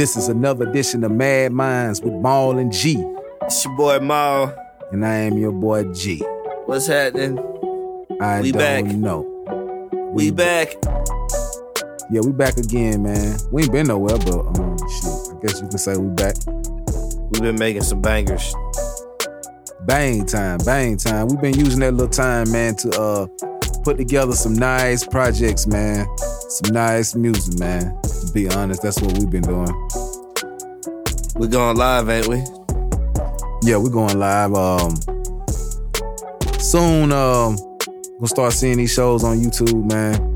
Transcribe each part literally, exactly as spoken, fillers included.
This is another edition of Mad Minds with Maul and G. It's your boy Maul. And I am your boy G. What's happening? I we don't back. know. We, we back. Yeah, we back again, man. We ain't been nowhere, but um, shit. I guess you can say we back. We've been making some bangers. Bang time, bang time. We've been using that little time, man, to uh put together some nice projects, man. Some nice music, man. To be honest, that's what we've been doing. We're going live, ain't we? Yeah, we're going live. Um, soon, um, we'll start seeing these shows on YouTube, man.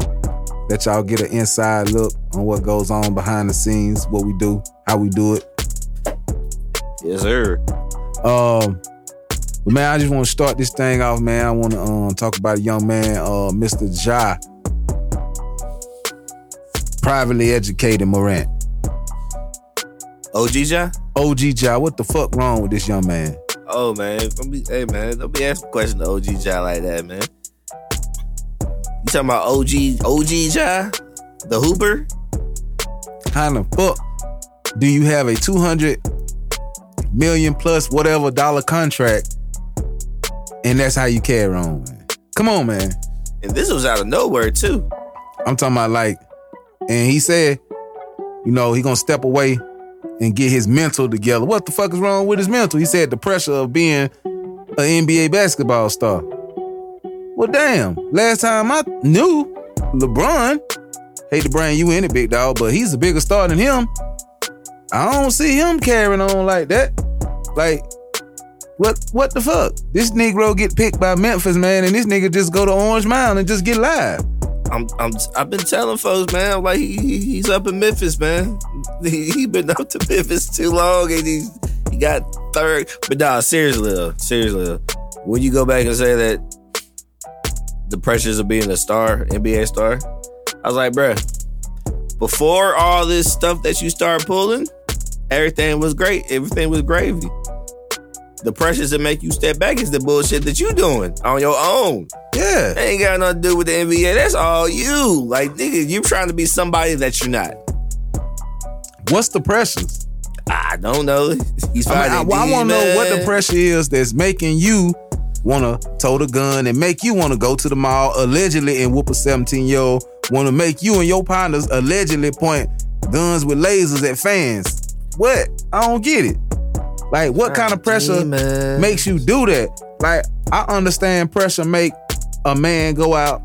Let y'all get an inside look on what goes on behind the scenes, what we do, how we do it. Yes, sir. Um, But man, I just want to start this thing off, man. I want to um, talk about a young man, uh, Mister Ja, privately educated Morant. O G Ja? O G Ja. What the fuck wrong with this young man? Oh, man. Don't be, hey, man. Don't be asking questions to O G Ja like that, man. You talking about O G, O G Ja? The Hooper? How the fuck do you have a two hundred million plus whatever dollar contract and that's how you carry on, man? Come on, man. And this was out of nowhere, too. I'm talking about, like, and he said, you know, he gonna step away and get his mental together. What the fuck is wrong with his mental? He said the pressure of being an N B A basketball star. Well, damn. Last time I knew, LeBron, hate to bring you in it, big dog, but he's a bigger star than him. I don't see him carrying on like that. Like, What what the fuck? This Negro get picked by Memphis, man, and this nigga just go to Orange Mound and just get live. I'm I'm I've been telling folks, man, like he, he's up in Memphis, man. He, he been up to Memphis too long, and he he got third. But nah, seriously, though, seriously, though, when you go back and say that the pressures of being a star, N B A star, I was like, bruh, before all this stuff that you start pulling, everything was great. Everything was gravy. The pressures that make you step back is the bullshit that you doing on your own. Yeah. That ain't got nothing to do with the N B A. That's all you. Like, nigga, you trying to be somebody that you're not. What's the pressures? I don't know. He's I, mean, I, well, I want to know what the pressure is that's making you want to tote a gun and make you want to go to the mall allegedly and whoop a seventeen-year-old, want to make you and your partners allegedly point guns with lasers at fans. What? I don't get it. Like, what kind of pressure makes you do that? Like, I understand pressure make a man go out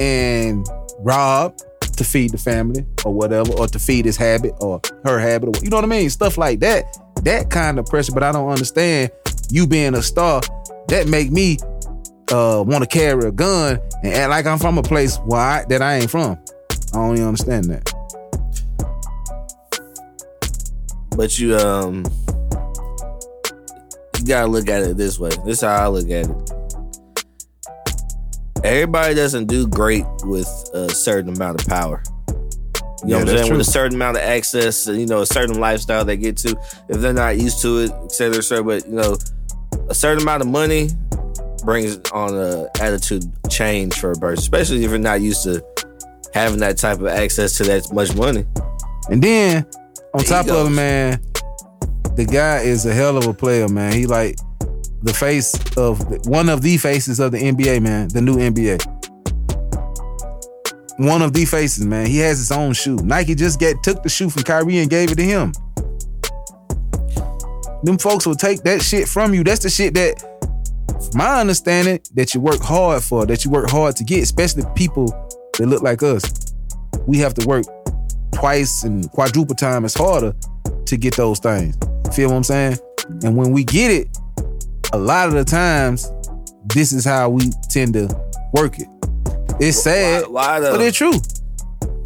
and rob to feed the family or whatever, or to feed his habit or her habit. Or, you know what I mean? Stuff like that. That kind of pressure. But I don't understand you being a star. That make me uh, want to carry a gun and act like I'm from a place where I, that I ain't from. I don't even understand that. But you, um... you gotta look at it this way. This is how I look at it. Everybody doesn't do great with a certain amount of power. You know yeah, what I'm saying? True. With a certain amount of access, you know, a certain lifestyle they get to, if they're not used to it, et cetera, et cetera. But, you know, a certain amount of money brings on an attitude change for a person, especially if you're not used to having that type of access to that much money. And then, on there top of it, man, the guy is a hell of a player, man. He like the face of one of the faces of the N B A, man. The new N B A. One of the faces, man. He has his own shoe. Nike just get took the shoe from Kyrie and gave it to him. Them folks will take that shit from you. That's the shit that, from my understanding, that you work hard for, that you work hard to get, especially people that look like us. We have to work twice and quadruple time as harder to get those things. Feel what I'm saying? And when we get it, a lot of the times, this is how we tend to work it. It's sad, why, why the, but it's true.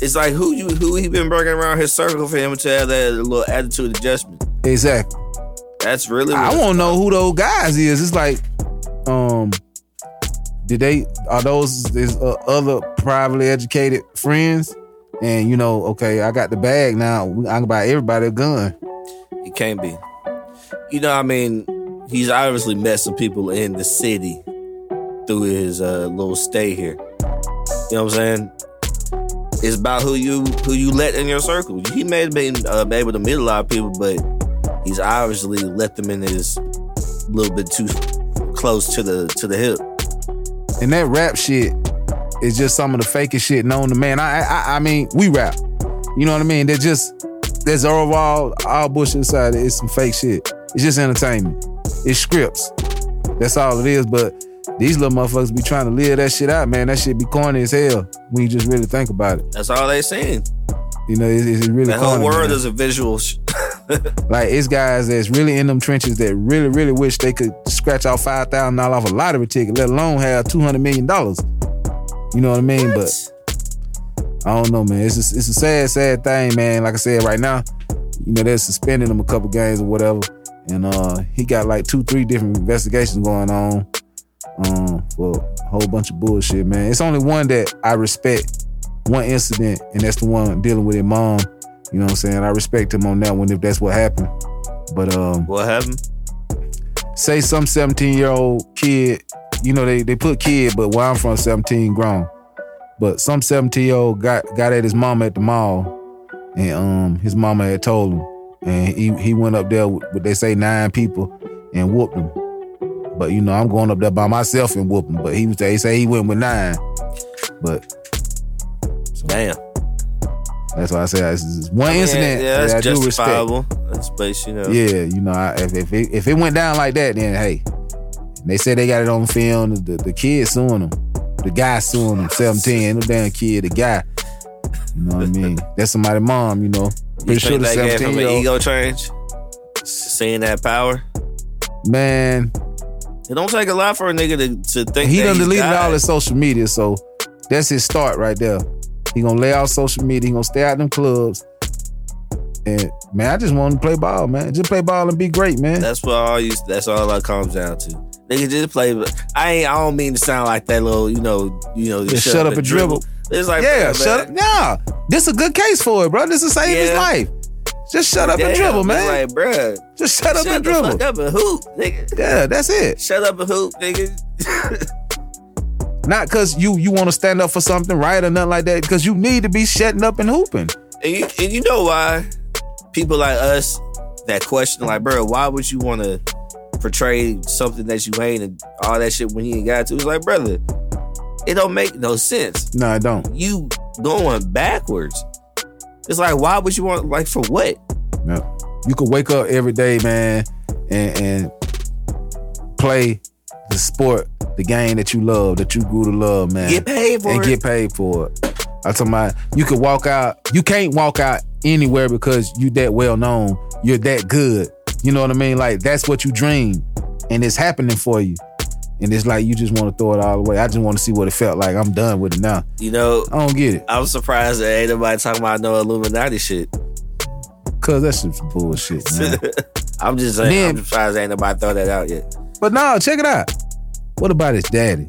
It's like who you who he been working around his circle for him to have that little attitude adjustment. Exactly. That's really. I want to know who those guys is. It's like, um, did they are those is uh, other privately educated friends? And you know, okay, I got the bag now. I can buy everybody a gun. It can't be. You know, I mean, he's obviously met some people in the city through his uh, little stay here. You know what I'm saying? it's about who you who you let in your circle. He may have been uh, able to meet a lot of people, but he's obviously let them in his little bit too close to the to the hip. And that rap shit is just some of the fakest shit known to man. I I, I mean, we rap. You know what I mean? They're just there's overall all bullshit inside. It's some fake shit. It's just entertainment. It's scripts. That's all it is. But these little motherfuckers be trying to live that shit out, man. That shit be corny as hell when you just really think about it. That's all they saying. You know, it's, it's really that corny. The whole world man. Is a visual. Sh- like, it's guys that's really in them trenches that really, really wish they could scratch out five thousand dollars off a lottery ticket, let alone have two hundred million dollars. You know what I mean? What? But I don't know, man. It's a, it's a sad, sad thing, man. Like I said, right now, you know, they're suspending him a couple games or whatever. And uh, he got like two, three different investigations going on. Um, for a whole bunch of bullshit, man. It's only one that I respect, one incident, and that's the one dealing with his mom. You know what I'm saying? I respect him on that one if that's what happened. But um, what happened? Say some seventeen-year-old kid. You know they, they put kid, but where I'm from, seventeen grown. But some seventeen-year-old got got at his mama at the mall, and um, his mama had told him, and he he went up there with what they say nine people and whooped him. But, you know, I'm going up there by myself and whooping. But he was they say he went with nine. But so, damn. That's why I say this is one I mean, incident. Yeah, that's that I justifiable. Do respect. That's place, you know. Yeah, you know, I, if if it, if it went down like that, then hey, they said they got it on film. The, the kid suing him, the guy suing him, seventeen. No damn kid, the guy. You know what I mean? That's somebody's mom. You know, pretty you sure think the seventeen from an ego change, seeing that power, man. It don't take a lot for a nigga to, to think he that he done deleted died. All his social media, so that's his start right there. He gonna lay out social media. He gonna stay out in them clubs. And man, I just want to play ball, man. Just play ball and be great, man. That's what all you. That's all it comes down to. Nigga, just play. I ain't. I don't mean to sound like that little. You know. You know. Just shut, shut up and, and dribble. dribble. It's like yeah, man, shut man. up. Nah, this a good case for it, bro. This is saving yeah. his life. Just shut up Damn, and dribble, man. Like, bro, just shut up shut and the dribble. Shut up and hoop, nigga. Yeah, that's it. Shut up and hoop, nigga. Not because you you want to stand up for something right or nothing like that. Because you need to be shutting up and hooping. And you, and you know why people like us that question, like, bro, why would you want to portray something that you hate and all that shit when you ain't got to? It's like, brother, it don't make no sense. No, it don't. You going backwards. It's like, why would you want, like, for what? Yeah. You could wake up every day, man, and, and play the sport, the game that you love, that you grew to love, man. Get paid for and it. And get paid for it. I'm talking about, you could walk out, you can't walk out anywhere because you that well-known, you're that good. You know what I mean? Like, that's what you dream, and it's happening for you. And it's like you just want to throw it all away. I just want to see what it felt like. I'm done with it now. You know, I don't get it. I'm surprised that ain't nobody talking about no Illuminati shit. Cause that shit's bullshit, man. I'm just saying. Then, I'm surprised ain't nobody throw that out yet. But no, check it out. What about his daddy?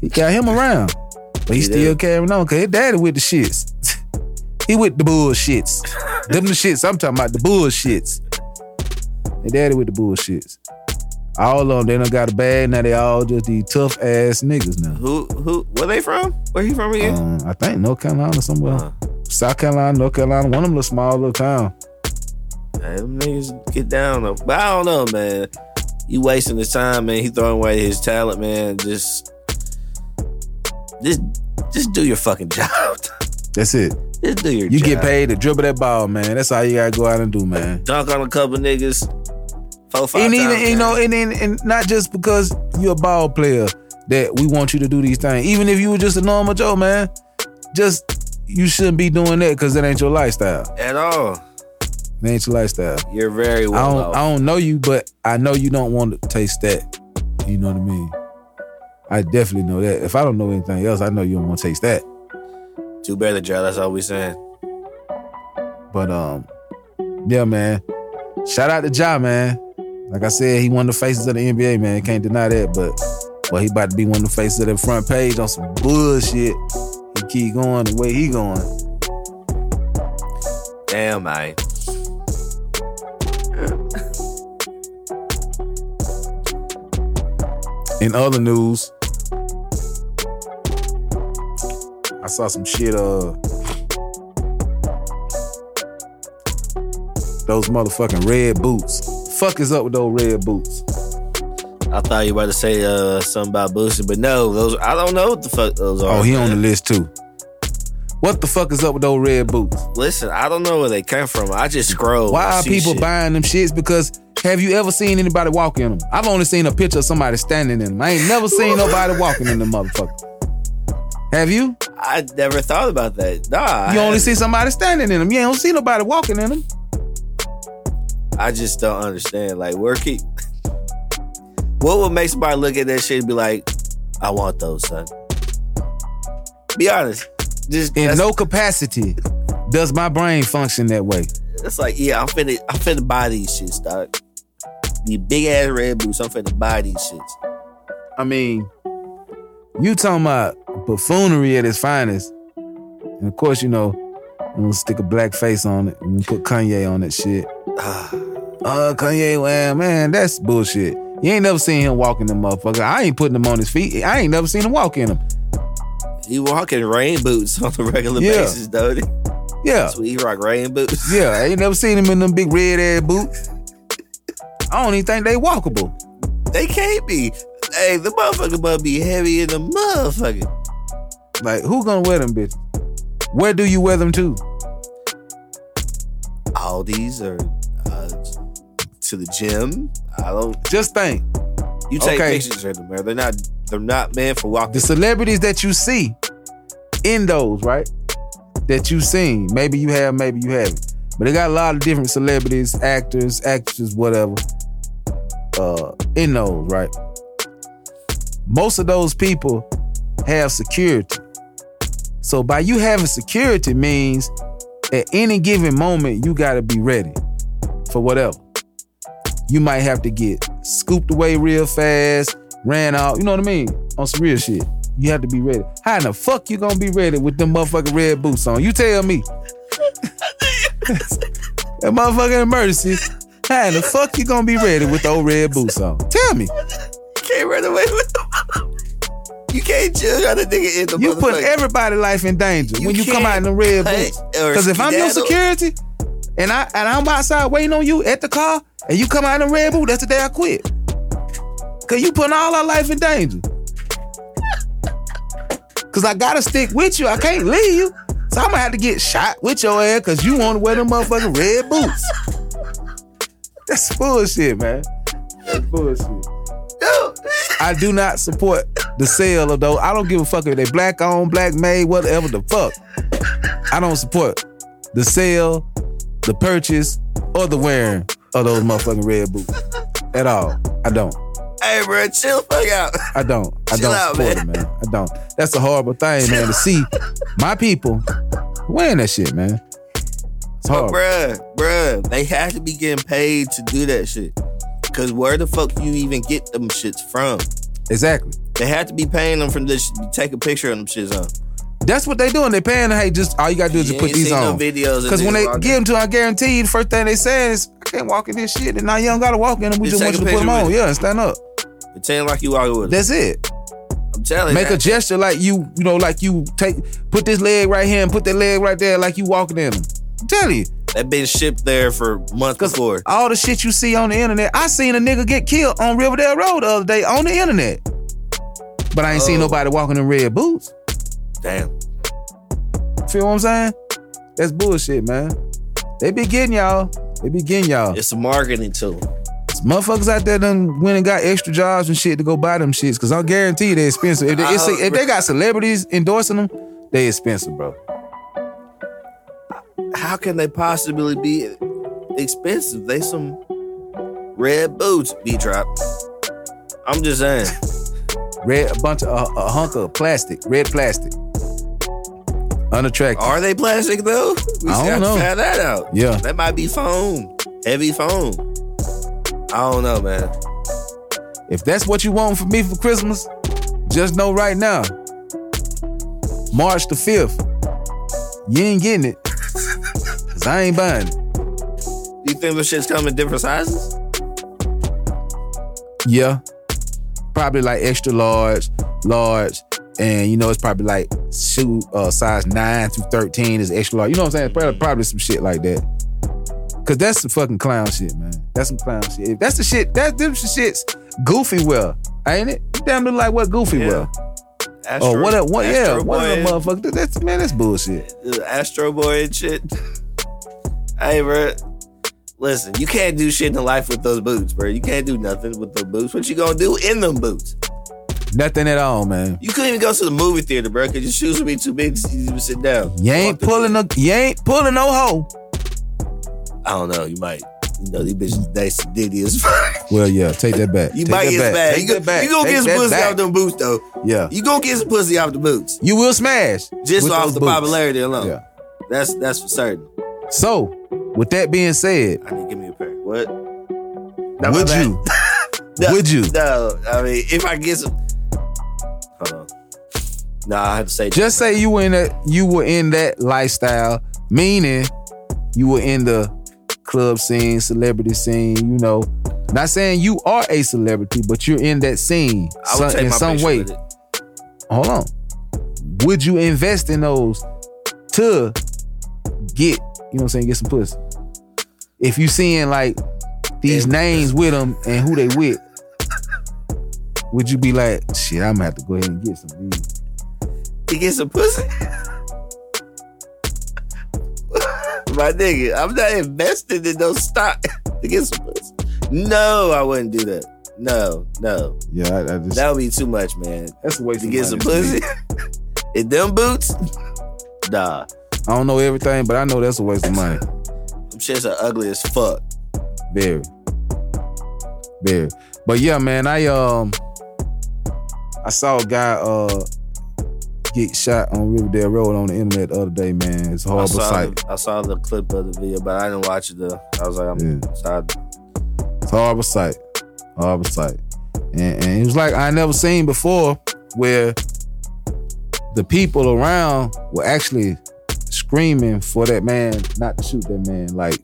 He got him around, but he, he still did. Carrying on. Cause his daddy with the shits. He with the bullshits. Them the shits I'm talking about. The bullshits. His daddy with the bullshits. All of them, they done got a bag. Now they all just these tough ass niggas now. Who, who, where they from? Where he from again? Um, I think North Carolina somewhere. Uh-huh. South Carolina, North Carolina. One of them little small little town. Man, them niggas get down though. But I don't know, man. You wasting his time, man. He throwing away his talent, man. Just, just, just do your fucking job. That's it. Just do your you job. You get paid to dribble that ball, man. That's all you gotta go out and do, man. Dunk on a couple niggas. Four, five and even, times, you know, and, and, and not just because you're a ball player that we want you to do these things. Even if you were just a normal Joe, man, just you shouldn't be doing that because that ain't your lifestyle at all. That ain't your lifestyle. You're very well. I don't, I don't know you, but I know you don't want to taste that. You know what I mean? I definitely know that. If I don't know anything else, I know you don't want to taste that. Too bad, the Joe. That's all we saying. But um, yeah, man. Shout out to Ja, man. Like I said, he one of the faces of the N B A, man. Can't deny that, but well, he about to be one of the faces of the front page on some bullshit. He keep going the way he going. Damn, man. In other news, I saw some shit. Uh, those motherfucking red boots. Fuck is up with those red boots? I thought you were about to say uh, something about Boosie, but no, those I don't know what the fuck those are. Oh, he man. on the list too. What the fuck is up with those red boots? Listen, I don't know where they come from. I just scroll. Why are people shit. buying them shits? Because have you ever seen anybody walk in them? I've only seen a picture of somebody standing in them. I ain't never seen nobody walking in them motherfuckers. Have you? I never thought about that. Nah. You only see somebody standing in them. You don't see nobody walking in them. I just don't understand. Like, where keep... What would make somebody look at that shit and be like, I want those, son? Be honest. Just, in no capacity does my brain function that way. It's like, yeah, I'm finna, I'm finna buy these shits, dog. These big ass red boots, I'm finna buy these shits. I mean, you talking about buffoonery at its finest. And of course, you know, I'm gonna stick a black face on it and put Kanye on that shit. uh, Kanye, well, man, that's bullshit. You ain't never seen him walking them motherfucker. I ain't putting him on his feet. I ain't never seen him walk in them. He walk in rain boots on a regular yeah. basis, though. Yeah. That's what he rock, rain boots. Yeah, I ain't never seen him in them big red ass boots. I don't even think they walkable. They can't be. Hey, the motherfucker must be heavy in the motherfucker. Like, who gonna wear them, bitch? Where do you wear them to? Aldi's or uh, to the gym. I don't. Just think. You take okay. pictures of them, man. They're not. They're not meant for walking. The celebrities that you see in those, right? That you've seen. Maybe you have. Maybe you haven't. But they got a lot of different celebrities, actors, actresses, whatever. Uh, in those, right? Most of those people have security. So by you having security means at any given moment you gotta be ready for whatever. You might have to get scooped away real fast, ran out, you know what I mean? On some real shit. You have to be ready. How in the fuck you gonna be ready with them motherfucking red boots on? You tell me. That motherfucking emergency. How in the fuck you gonna be ready with those red boots on? Tell me. You can't run away with them. You can't judge how the nigga in the You put everybody's life in danger you when you come out in the red boots. Because if I'm your security and, I, and I'm outside waiting on you at the car and you come out in the red boot, that's the day I quit. Because you putting all our life in danger. Because I got to stick with you. I can't leave you. So I'm going to have to get shot with your ass because you want to wear them motherfucking red boots. That's bullshit, man. That's bullshit. I do not support the sale of those. I don't give a fuck if they black on, black made, whatever the fuck. I don't support the sale, the purchase, or the wearing of those motherfucking red boots at all. I don't. Hey, bro, chill the fuck out. I don't. I chill don't out, support man. it, man. I don't. That's a horrible thing, chill man, to see my people wearing that shit, man. It's horrible. Bruh, bruh, they have to be getting paid to do that shit. Because where the fuck you even get them shits from? Exactly. They have to be paying them from this. Take a picture of them shits on. That's what they doing. They paying them. Hey, just all you gotta do is you just put these on. Because no when they give them to, I guarantee the first thing they say is, "I can't walk in this shit." And now you don't gotta walk in them. We just, just want you to put them on. Yeah, and stand up. Pretend like you walking with them. That's it. I'm telling you. Make a gesture like you, you know, like you take, put this leg right here and put that leg right there, like you walking in them. I'm telling you. That been shipped there for months before. All the shit you see on the internet. I seen a nigga get killed on Riverdale Road the other day on the internet. But I ain't oh. seen nobody walking in red boots. Damn. Feel what I'm saying? That's bullshit, man. They be getting y'all. They be getting y'all. It's a marketing tool. There's motherfuckers out there done went and got extra jobs and shit to go buy them shits. Because I guarantee they're expensive. If they, it's, hope, if they got celebrities endorsing them, they expensive, bro. How can they possibly be expensive? They some red boots, B-Drop. I'm just saying. Red, a bunch of, uh, a hunk of plastic, red plastic. Unattractive. Are they plastic, though? We I don't know. We gotta find that out. Yeah. That might be foam. Heavy foam. I don't know, man. If that's what you want from me for Christmas, just know right now, March the fifth, you ain't getting it. Cause I ain't buying it. You think those shits come in different sizes? Yeah. Probably like extra large, large, And you know, it's probably like shoe uh, size nine through thirteen is extra large. You know what I'm saying? Probably, probably some shit like that. Cause that's some fucking clown shit, man. That's some clown shit. That's the shit. That them shit's goofy wear, ain't it? You damn look like what Goofy yeah. wear. Astro, oh, what a, what, Astro yeah, one of them motherfuckers. That's, man, that's bullshit. Astro Boy and shit. Hey, bro. Listen, you can't do shit in life with those boots, bro. You can't do nothing with the boots. What you gonna do in them boots? Nothing at all, man. You couldn't even go to the movie theater, bro, because your shoes would be too big to even sit down. You ain't pulling no, you ain't pulling no hoe. I don't know. You might. You know, these bitches nice and diddy as fuck. Well, yeah, take that back. You take might get back. You, go, back. you gonna take get some pussy back. Out them boots, though. Yeah. You gonna get some pussy out the boots. You will smash. Just off the boots. Popularity alone. Yeah. That's that's for certain. So, with that being said. I need to give me a pair. What? Not would you? no, would you? No. I mean, if I get some. Hold on. Nah, I have to say. Just say you were in that, you were in that lifestyle, meaning you were in the club scene, celebrity scene, you know. Not saying you are a celebrity, but you're in that scene I would some, take in my some way. With it. Hold on. Would you invest in those to get, you know what I'm saying, get some pussy? If you seeing like these yeah, names with them and who they with, would you be like, shit, I'm gonna have to go ahead and get some of these? To get some pussy? My nigga, I'm not invested in those stock to get some pussy. No, I wouldn't do that. No, no. Yeah, I, I just, that would be too much, man. That's a waste of money. To get some pussy in them boots. Nah. I don't know everything, but I know that's a waste of money. Them shits are ugly as fuck. Very, very. But yeah, man, I um, I saw a guy uh. get shot on Riverdale Road on the internet the other day, man. It's a horrible sight. The, I saw the clip of the video, but I didn't watch it though. I was like, I'm yeah. sorry. It's a horrible sight. Horrible sight. And, and it was like I never seen before where the people around were actually screaming for that man not to shoot that man. Like,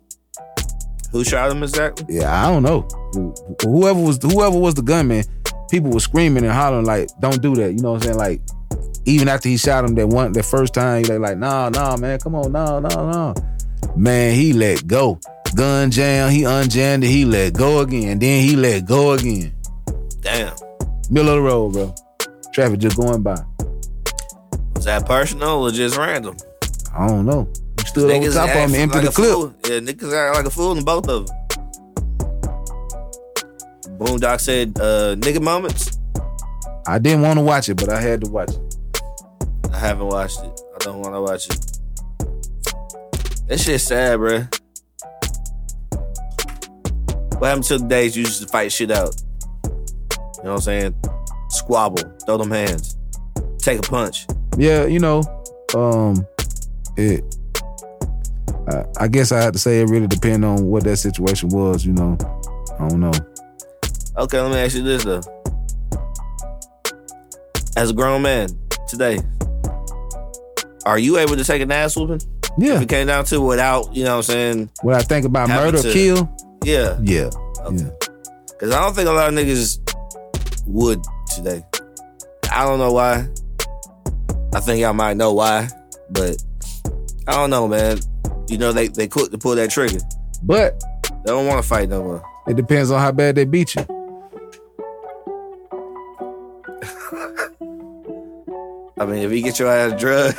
who shot him exactly? Yeah, I don't know. Whoever was whoever was the gunman, people were screaming and hollering like, don't do that. You know what I'm saying? Like, even after he shot him that one, that first time, he like, nah, nah, man, come on, nah, nah, nah. Man, he let go. Gun jam, he unjammed it, he let go again. Then he let go again. Damn. Middle of the road, bro. Traffic just going by. Was that personal or just random? I don't know. You stood over top of him, empty the clip. Yeah, niggas act like a fool in both of them. Boondock said, uh, nigga moments. I didn't want to watch it, but I had to watch it. I haven't watched it. I don't want to watch it. That shit's sad, bro. What happened to the days you used to fight shit out? You know what I'm saying? Squabble. Throw them hands. Take a punch. Yeah, you know, um, it. I, I guess I have to say it really depends on what that situation was, you know. I don't know. Okay, let me ask you this, though. As a grown man today, are you able to take an ass whooping? Yeah. If it came down to without, you know what I'm saying? What I think about murder to, or kill? Yeah. Yeah. Okay. Yeah. Because I don't think a lot of niggas would today. I don't know why. I think y'all might know why, but I don't know, man. You know, they, they quick to pull that trigger. But they don't want to fight no more. It depends on how bad they beat you. I mean, if you get your ass drugged,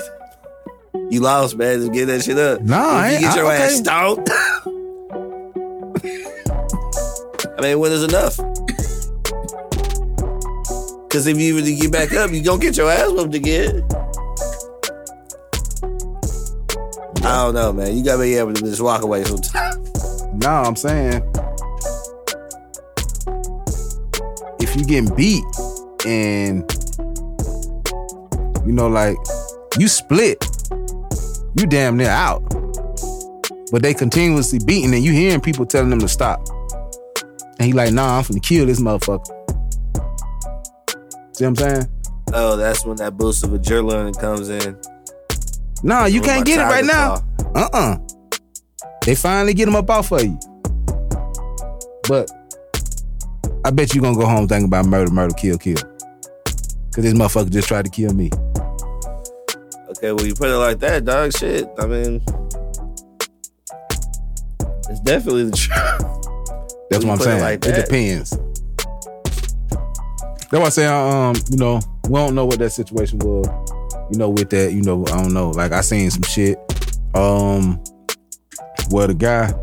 you lost, man. Just get that shit up. No, nah, I ain't. If you get your I, okay. ass stomped. I mean, when is enough? Because if you even get back up, you gonna get your ass whooped again. I don't know, man. You gotta be able to just walk away sometimes. No, nah, I'm saying, if you getting beat and, you know, like, you split, you damn near out. But they continuously beating and you hearing people telling them to stop. And he like, nah, I'm finna kill this motherfucker. See what I'm saying? Oh, that's when that boost of adrenaline comes in. Nah, you can't get it right now. Uh-uh. They finally get him up off of you. But I bet you gonna go home thinking about murder, murder, kill, kill. Because this motherfucker just tried to kill me. Okay, well, you put it like that, dog. Shit. I mean, it's definitely the truth. That's what I'm saying. It, like it depends. That's why I say, um, you know, we don't know what that situation was. You know, with that, you know, I don't know. Like, I seen some shit um, where the guy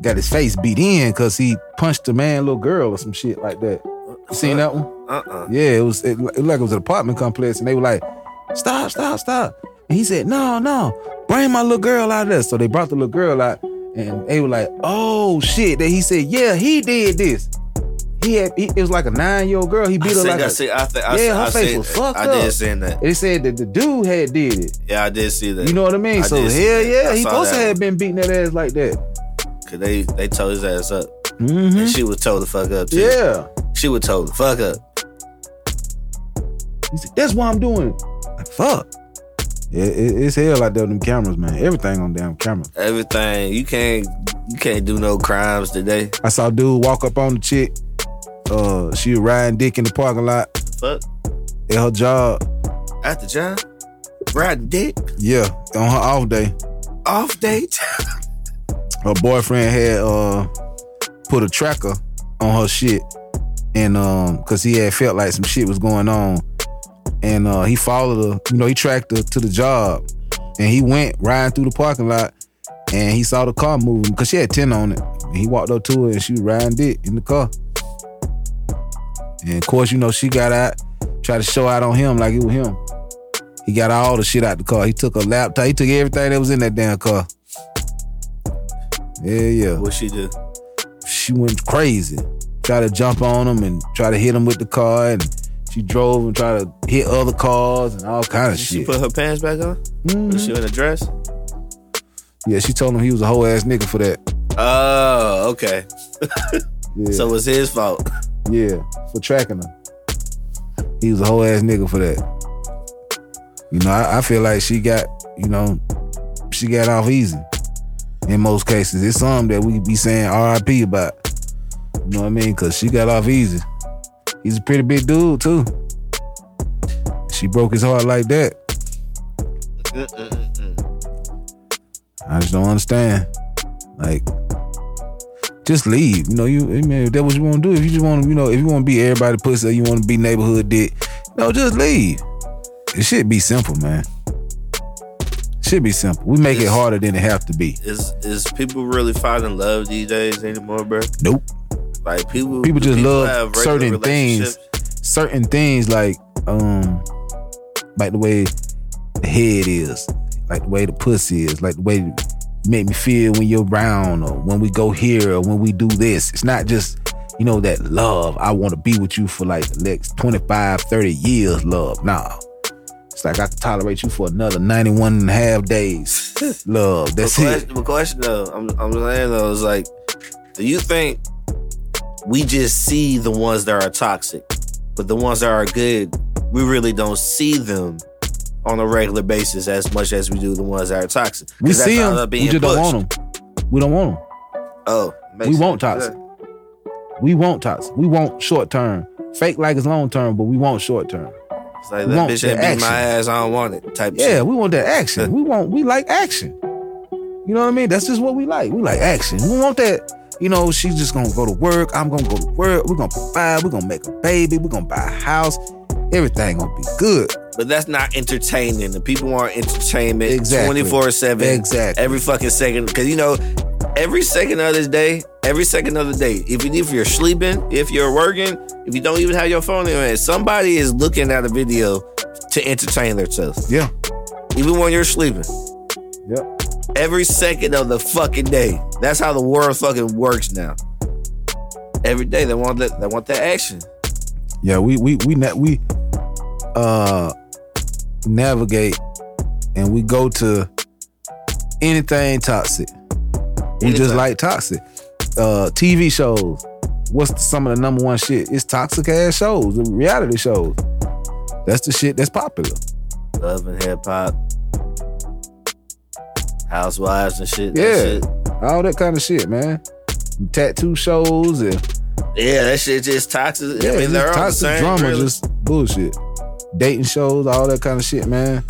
got his face beat in because he punched a man, little girl, or some shit like that. You seen that one? Uh-uh. Yeah, it was, it, it looked like it was an apartment complex, and they were like, stop, stop, stop. And he said, no, no, bring my little girl out of there. So they brought the little girl out, and they were like, oh, shit. Then he said, yeah, he did this. He had, he, it was like a nine-year-old girl. He beat I her like I a, see, I th- I yeah, her I face see, was fucked I up. I did see that. They said that the dude had did it. Yeah, I did see that. You know what I mean? I so, hell yeah, he supposed to have been beating that ass like that. Because they, they tore his ass up. Mm-hmm. And she was told to fuck up, too. Yeah. She was told to fuck up. He said, that's why I'm doing it. Like, fuck. Yeah, it, it's hell out there with them cameras, man. Everything on damn camera. Everything. You can't, you can't do no crimes today. I saw a dude walk up on the chick. Uh, she was riding dick in the parking lot. Fuck. At her job. At the job? Riding dick? Yeah, on her off day. Off day? Her boyfriend had uh put a tracker on her shit, and um, cause he had felt like some shit was going on, and uh, he followed her. You know, he tracked her to the job, and he went riding through the parking lot, and he saw the car moving cause she had ten on it. And he walked up to her, and she was riding dick in the car. And of course, you know, she got out, tried to show out on him like it was him. He got all the shit out the car. He took her laptop. He took everything that was in that damn car. Yeah, yeah. What she do? She went crazy. Tried to jump on him and try to hit him with the car. And she drove and tried to hit other cars and all kind of Did shit. She put her pants back on? Mm-hmm. Was she in a dress? Yeah, she told him he was a whole ass nigga for that. Oh, okay. Yeah. So it was his fault. Yeah, for tracking her. He was a whole ass nigga for that. You know, I, I feel like she got, you know, she got off easy. In most cases, it's something that we be saying R I P about. You know what I mean? Cause she got off easy. He's a pretty big dude too. She broke his heart like that. I just don't understand. Like, just leave. You know, you I mean, if that's what you want to do. If you just want to, you know, if you want to be everybody pussy, or you want to be neighborhood dick, no, just leave. It should be simple, man. It should be simple. We make it's, it harder than it have to be. Is is people really finding love these days anymore, bro? Nope. Like people, people just people love certain things. Certain things like, um, like the way the head is, like the way the pussy is, like the way. The, make me feel when you're around, or when we go here, or when we do this. It's not just, you know, that love. I want to be with you for like the next twenty-five, thirty years, love. Nah. It's like I can tolerate you for another ninety-one and a half days. Love. That's my question, it. My question though, I'm, I'm saying though, is like, do you think we just see the ones that are toxic, but the ones that are good, we really don't see them on a regular basis as much as we do the ones that are toxic? We see them, we just don't want them. We don't want them. Oh, we want toxic. We want toxic. We want short term. Fake like it's long term, but we want short term. It's like that bitch that beat my ass, I don't want it type shit. Yeah, we want that action. We want, we like action. You know what I mean? That's just what we like. We like action. We want that. You know, she's just gonna go to work. I'm gonna go to work. We're gonna provide. We're gonna make a baby. We're gonna buy a house. Everything gonna be good. But that's not entertaining. The people aren't entertainment exactly. twenty-four seven. Exactly. Every fucking second. Because, you know, every second of this day, every second of the day, if, you, if you're sleeping, if you're working, if you don't even have your phone in your hand, somebody is looking at a video to entertain themselves. Yeah. Even when you're sleeping. Yep. Every second of the fucking day. That's how the world fucking works now. Every day they want that, they want that action. Yeah, we, we, we, we, we uh, navigate and we go to anything toxic. We anything. Just like toxic. Uh, T V shows. What's the, some of the number one shit? It's toxic ass shows, the reality shows. That's the shit that's popular. Love and Hip Hop, Housewives and shit. Yeah, shit. All that kind of shit, man. Tattoo shows and yeah, that shit just toxic. Yeah, I mean, they're all toxic the same drama, really. Just bullshit. dating shows, all that kind of shit, man.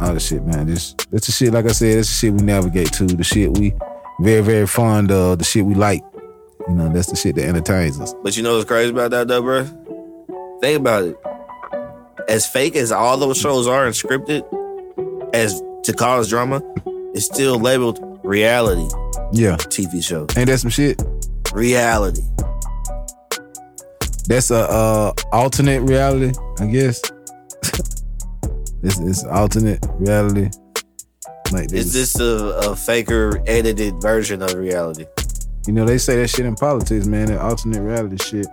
All the shit, man. This, this the shit, like I said, that's the shit we navigate to. The shit we very, very fond of. The shit we like. You know, that's the shit that entertains us. But you know what's crazy about that, though, bro? Think about it. As fake as all those shows are and scripted, as to cause drama, it's still labeled reality. Yeah. T V shows. Ain't that some shit? Reality. That's a uh, alternate reality, I guess. It's, it's alternate reality. Like this. Is this a, a faker edited version of reality? You know, they say that shit in politics, man. That alternate reality shit.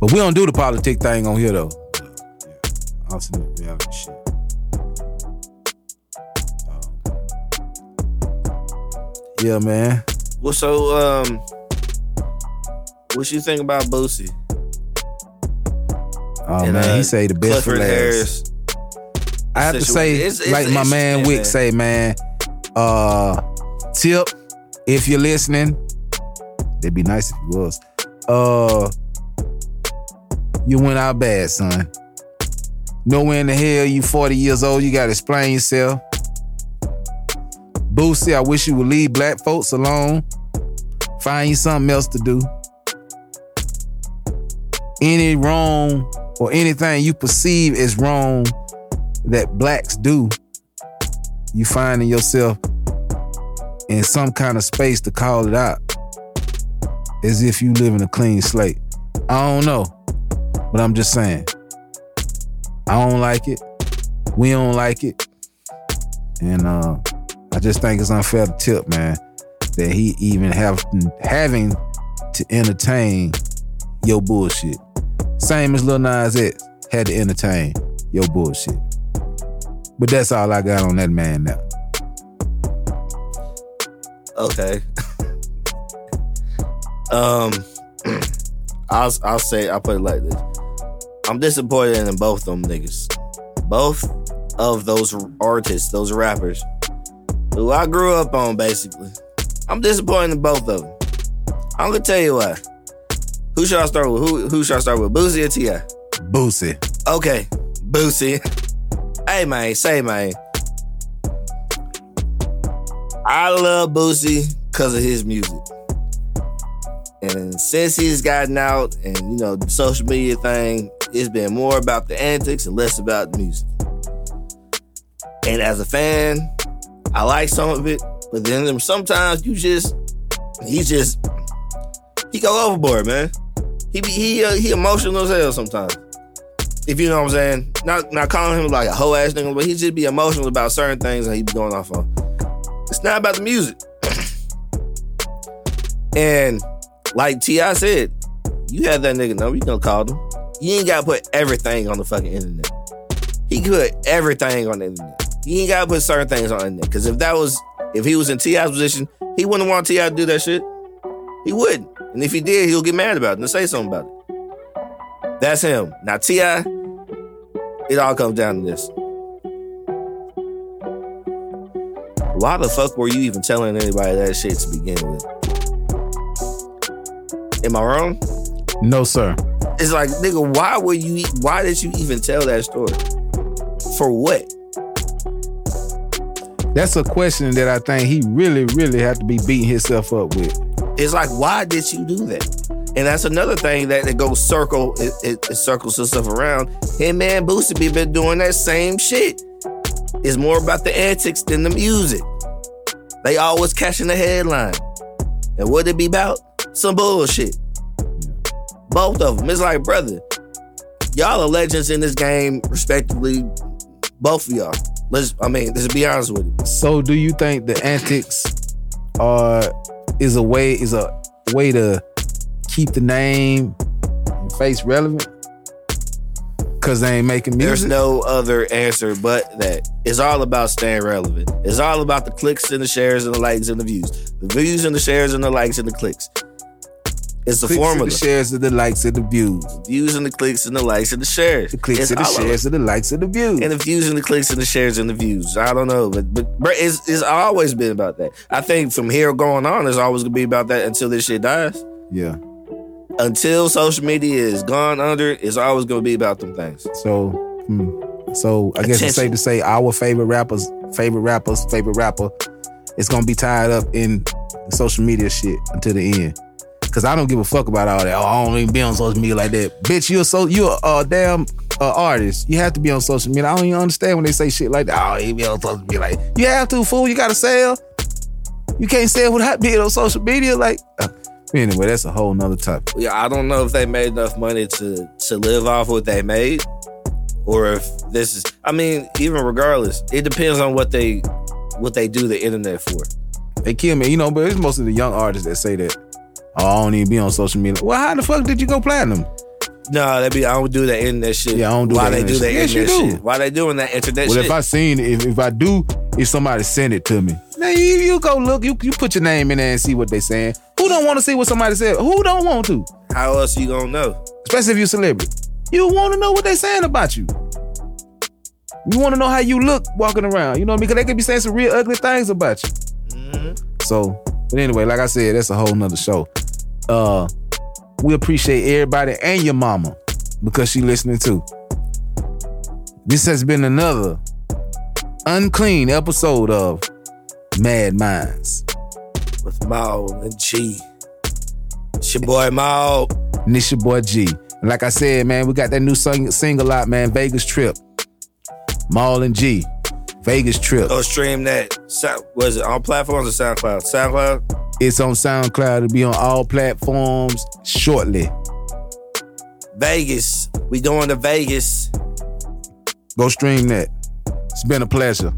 But we don't do the politic thing on here, though. Yeah. Alternate reality shit. Um, yeah, man. Well, so, um, what you think about Boosie? Oh, and, man, uh, he say the best Clifford for last. Harris I have situation. To say, it's, it's, like it's, my man Wick man. say, man, uh, tip. If you're listening, it'd be nice if you was. Uh, you went out bad, son. Nowhere in the hell you forty years old, you gotta explain yourself. Boosie, I wish you would leave black folks alone. Find you something else to do. Any wrong or anything you perceive as wrong that blacks do, you finding yourself in some kind of space to call it out as if you live in a clean slate. I don't know, but I'm just saying. I don't like it. We don't like it. And uh, I just think it's unfair to Tip, man, that he even have having to entertain your bullshit. Same as Lil Nas X had to entertain your bullshit. But that's all I got on that man now. Okay. um, I'll I'll say I'll put it like this. I'm disappointed in both of them niggas, both of those artists, those rappers, who I grew up on. Basically, I'm disappointed in both of them. I'm gonna tell you why. Who should I start with? Who who should I start with? Boosie or T I? Boosie. Okay, Boosie. Hey man, say man. I love Boosie because of his music. And since he's gotten out and, you know, the social media thing, it's been more about the antics and less about the music. And as a fan, I like some of it, but then sometimes you just, he just, he go overboard, man. He be, he uh, he emotional as hell sometimes. If you know what I'm saying. Not, not calling him like a hoe ass nigga, but he just be emotional about certain things that he be going off on. It's not about the music. And like T I said, you have that nigga number, you gonna call them. You ain't gotta put everything on the fucking internet. He put everything on the internet. You ain't gotta put certain things on the internet. Cause if that was, if he was in T I's position, he wouldn't want T I to do that shit. He wouldn't. And if he did, he'll get mad about it and say something about it. That's him. Now T I, it all comes down to this. Why the fuck were you even telling anybody that shit to begin with? Am I wrong? No, sir. It's like, nigga, why were you? Why did you even tell that story? For what? That's a question that I think he really, really had to be beating himself up with. It's like, why did you do that? And that's another thing that it goes circle, it, it, it circles itself around. Hitman and Boosie be been doing that same shit. It's more about the antics than the music. They always catching the headline. And what it be about? Some bullshit. Both of them. It's like, brother, y'all are legends in this game, respectively. Both of y'all. Let's, I mean, let's be honest with it. So do you think the antics are is a way is a way to keep the name and face relevant? Cause they ain't making music. There's no other answer but that. It's all about staying relevant. It's all about the clicks and the shares and the likes and the views. The views and the shares and the likes and the clicks. It's the clicks formula. The shares and the likes and the views. The views and the clicks and the likes and the shares. The clicks it's and the shares and the likes and the views. And the views and the clicks and the shares and the views. I don't know, but but it's it's always been about that. I think from here going on, it's always gonna be about that until this shit dies. Yeah. until social media is gone under, it's always going to be about them things. So, hmm. so I Attention. guess it's safe to say our favorite rappers, favorite rappers, favorite rapper, it's going to be tied up in social media shit until the end. Cause I don't give a fuck about all that. Oh, I don't even be on social media like that. Bitch, you're so you're a damn uh, artist. You have to be on social media. I don't even understand when they say shit like that. Oh, he be on social media like you have to, fool. You gotta sell. You can't sell without being on social media. Like uh, anyway, that's a whole nother topic. Yeah, I don't know if they made enough money to to live off what they made, or if this is. I mean, even regardless, it depends on what they what they do the internet for. They kill me, you know. But it's mostly the young artists that say that. Oh, I don't even be on social media. Well, how the fuck did you go platinum? No, that be I don't do that internet shit. Yeah, I don't do Why that they do that yes, internet do. shit? Why they doing that internet well, shit? Well, if I seen it, if, if I do, if somebody send it to me. Now, you, you go look, you, you put your name in there and see what they saying. Who don't want to see what somebody said? Who don't want to? How else you gonna know? Especially if you're a celebrity. You want to know what they saying about you. You want to know how you look walking around. You know what I mean? Because they could be saying some real ugly things about you. Mm-hmm. So, but anyway, like I said, that's a whole nother show. Uh, we appreciate everybody and your mama because she listening too. This has been another unclean episode of Mad Minds with Maul and G. It's your boy Maul and it's your boy G. And like I said, man, we got that new sing- single out, man. Vegas Trip. Maul and G. Vegas Trip. Go stream that. Was it on platforms or SoundCloud? SoundCloud. It's on SoundCloud. It'll be on all platforms shortly. Vegas. We going to Vegas. Go stream that. It's been a pleasure.